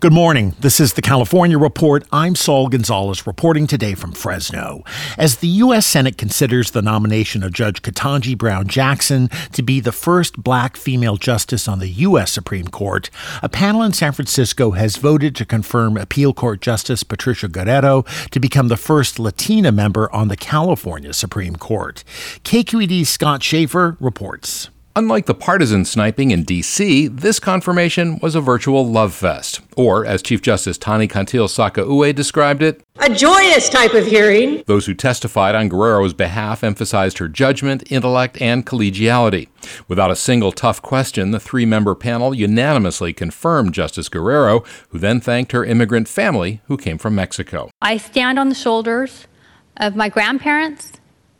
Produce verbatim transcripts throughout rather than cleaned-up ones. Good morning. This is The California Report. I'm Saul Gonzalez, reporting today from Fresno. As the U S Senate considers the nomination of Judge Ketanji Brown Jackson to be the first black female justice on the U S Supreme Court, a panel in San Francisco has voted to confirm Appeal Court Justice Patricia Guerrero to become the first Latina member on the California Supreme Court. K Q E D's Scott Shafer reports. Unlike the partisan sniping in D C, this confirmation was a virtual love fest, or as Chief Justice Tani Cantil-Sakauye described it, a joyous type of hearing. Those who testified on Guerrero's behalf emphasized her judgment, intellect, and collegiality. Without a single tough question, the three-member panel unanimously confirmed Justice Guerrero, who then thanked her immigrant family who came from Mexico. I stand on the shoulders of my grandparents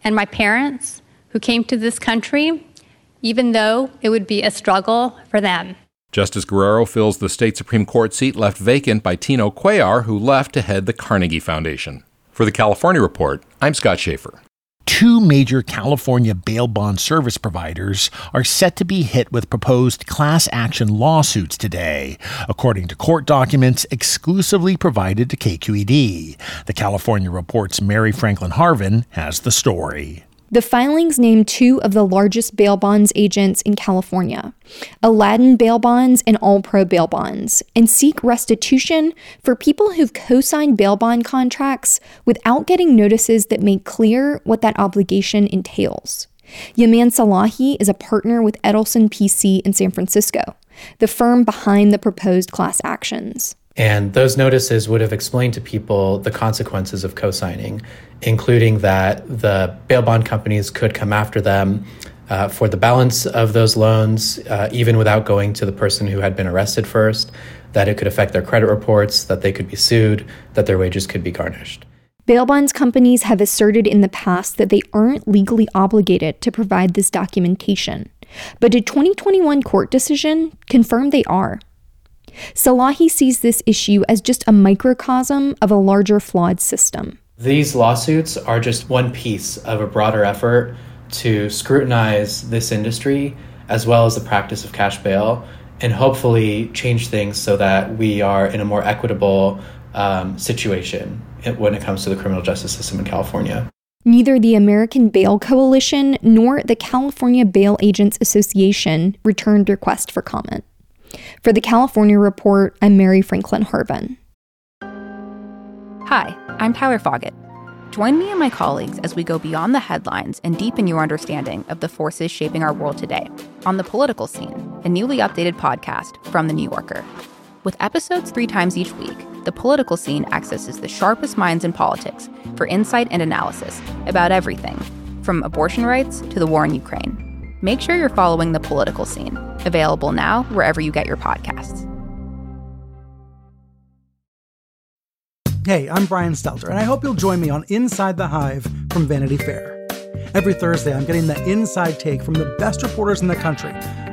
and my parents who came to this country, even though it would be a struggle for them. Justice Guerrero fills the state Supreme Court seat left vacant by Tino Cuellar, who left to head the Carnegie Foundation. For the California Report, I'm Scott Shafer. Two major California bail bond service providers are set to be hit with proposed class action lawsuits today, according to court documents exclusively provided to K Q E D. The California Report's Mary Franklin Harvin has the story. The filings name two of the largest bail bonds agents in California, Aladdin Bail Bonds and All Pro Bail Bonds, and seek restitution for people who've co-signed bail bond contracts without getting notices that make clear what that obligation entails. Yaman Salahi is a partner with Edelson P C in San Francisco, the firm behind the proposed class actions. And those notices would have explained to people the consequences of co-signing, including that the bail bond companies could come after them uh, for the balance of those loans, uh, even without going to the person who had been arrested first, that it could affect their credit reports, that they could be sued, that their wages could be garnished. Bail bonds companies have asserted in the past that they aren't legally obligated to provide this documentation, but a twenty twenty-one court decision confirmed they are. Salahi sees this issue as just a microcosm of a larger flawed system. These lawsuits are just one piece of a broader effort to scrutinize this industry as well as the practice of cash bail and hopefully change things so that we are in a more equitable um, situation when it comes to the criminal justice system in California. Neither the American Bail Coalition nor the California Bail Agents Association returned requests for comment. For the California Report, I'm Mary Franklin Harvin. Hi, I'm Tyler Foggett. Join me and my colleagues as we go beyond the headlines and deepen your understanding of the forces shaping our world today on The Political Scene, a newly updated podcast from The New Yorker. With episodes three times each week, The Political Scene accesses the sharpest minds in politics for insight and analysis about everything, from abortion rights to the war in Ukraine. Make sure you're following The Political Scene, available now wherever you get your podcasts. Hey, I'm Brian Stelter, and I hope you'll join me on Inside the Hive from Vanity Fair. Every Thursday, I'm getting the inside take from the best reporters in the country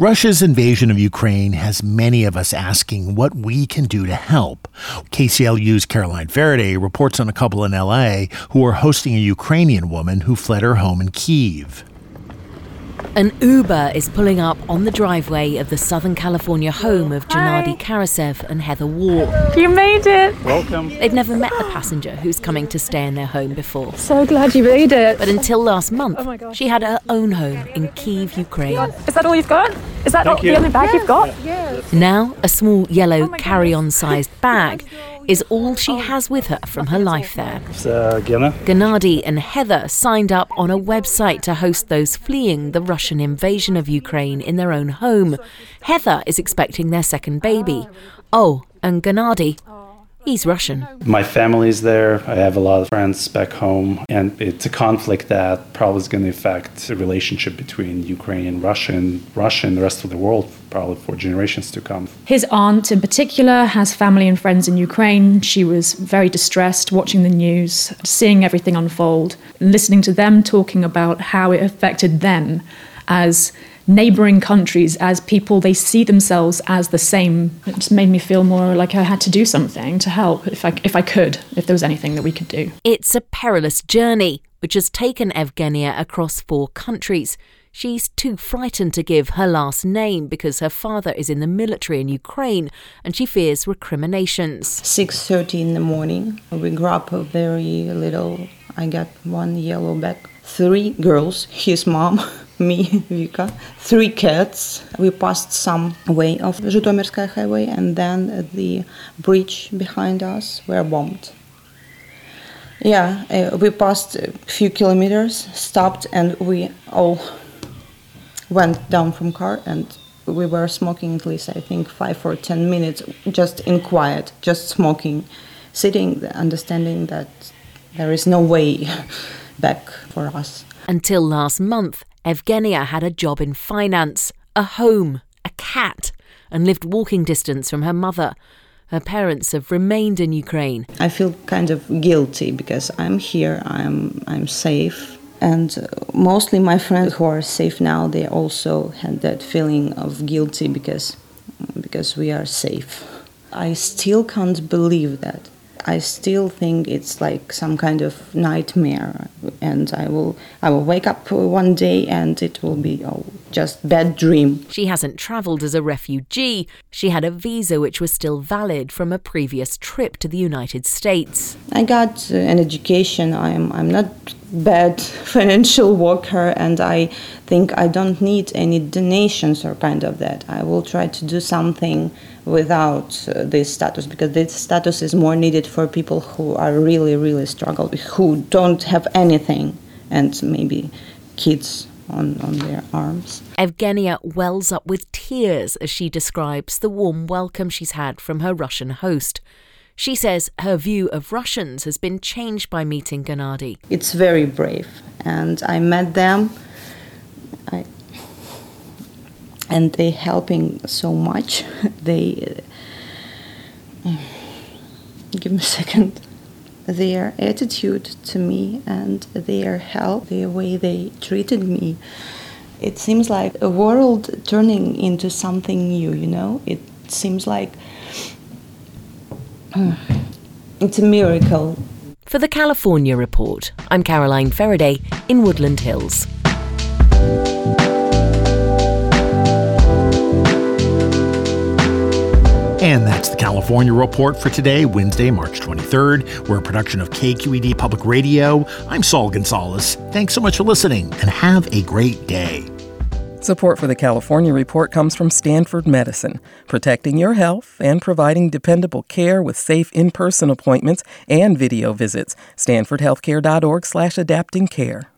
Russia's invasion of Ukraine has many of us asking what we can do to help. K C L U's Caroline Feraday reports on a couple in L A who are hosting a Ukrainian woman who fled her home in Kyiv. An Uber is pulling up on the driveway of the Southern California home of Gennady Karasev and Heather Wall. You made it! Welcome. They've never met the passenger who's coming to stay in their home before. So glad you made it. But until last month, oh she had her own home in Kyiv, Ukraine. Is that all you've got? Is that all, the only bag yeah. you've got? Yeah. Now, a small yellow oh carry-on-sized bag is all she has with her from her life there. Uh, Gennady and Heather signed up on a website to host those fleeing the Russian invasion of Ukraine in their own home. Heather is expecting their second baby. Oh, and Gennady, he's Russian. My family's there. I have a lot of friends back home. And it's a conflict that probably is going to affect the relationship between Ukraine and Russia and Russia and the rest of the world, probably for generations to come. His aunt in particular has family and friends in Ukraine. She was very distressed watching the news, seeing everything unfold, listening to them talking about how it affected them as neighbouring countries, as people, they see themselves as the same. It just made me feel more like I had to do something to help, if I, if I could, if there was anything that we could do. It's a perilous journey, which has taken Evgenia across four countries. She's too frightened to give her last name because her father is in the military in Ukraine and she fears recriminations. six thirty in the morning, we grew up very little. I got one yellow bag, three girls, his mom, me, Vika, three cats. We passed some way of Zhytomyrsky highway and then the bridge behind us were bombed. Yeah, uh, we passed a few kilometers, stopped, and we all went down from car and we were smoking at least, I think, five or ten minutes, just in quiet, just smoking, sitting, understanding that there is no way back for us. Until last month, Evgenia had a job in finance, a home, a cat, and lived walking distance from her mother. Her parents have remained in Ukraine. I feel kind of guilty because I'm here, I'm I'm safe. And mostly my friends who are safe now, they also had that feeling of guilty because, because we are safe. I still can't believe that. I still think it's like some kind of nightmare, and I will I will wake up one day and it will be oh, just bad dream. She hasn't travelled as a refugee. She had a visa which was still valid from a previous trip to the United States. I got an education. I'm I'm not bad financial worker, and I think I don't need any donations or kind of that. I will try to do something without uh, this status, because this status is more needed for people who are really, really struggling, who don't have anything, and maybe kids on, on their arms. Evgenia wells up with tears as she describes the warm welcome she's had from her Russian host. She says her view of Russians has been changed by meeting Gennady. It's very brave, and I met them, I and they helping so much. They uh, give me a second. Their attitude to me and their help, the way they treated me, it seems like a world turning into something new. You know, it seems like uh, it's a miracle. For the California Report, I'm Caroline Feraday in Woodland Hills. And that's the California Report for today, Wednesday, March twenty-third. We're a production of K Q E D Public Radio. I'm Saul Gonzalez. Thanks so much for listening, and have a great day. Support for the California Report comes from Stanford Medicine, protecting your health and providing dependable care with safe in-person appointments and video visits. StanfordHealthcare.org slash adapting care.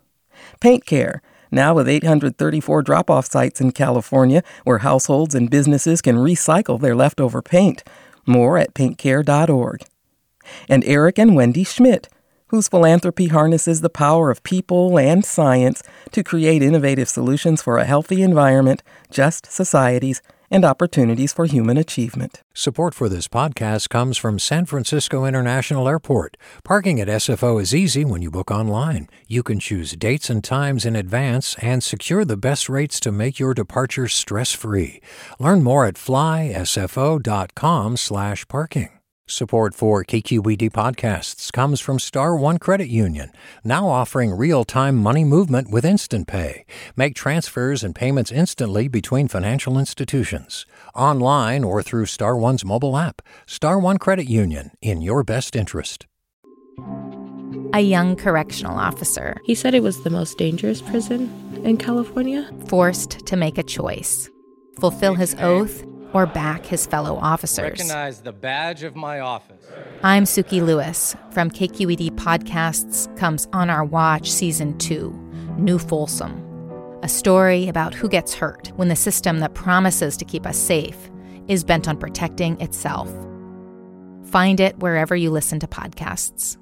Paint Care. Now with eight hundred thirty-four drop-off sites in California where households and businesses can recycle their leftover paint. More at paint care dot org. And Eric and Wendy Schmidt, whose philanthropy harnesses the power of people and science to create innovative solutions for a healthy environment, just societies, and opportunities for human achievement. Support for this podcast comes from San Francisco International Airport. Parking at S F O is easy when you book online. You can choose dates and times in advance and secure the best rates to make your departure stress-free. Learn more at flysfo.com slash parking. Support for K Q E D Podcasts comes from Star One Credit Union, now offering real-time money movement with Instant Pay. Make transfers and payments instantly between financial institutions, online or through Star One's mobile app. Star One Credit Union, in your best interest. A young correctional officer. He said it was the most dangerous prison in California. Forced to make a choice, fulfill his oath, or back his fellow officers. Recognize the badge of my office. I'm Suki Lewis. From K Q E D Podcasts comes On Our Watch Season two, New Folsom, a story about who gets hurt when the system that promises to keep us safe is bent on protecting itself. Find it wherever you listen to podcasts.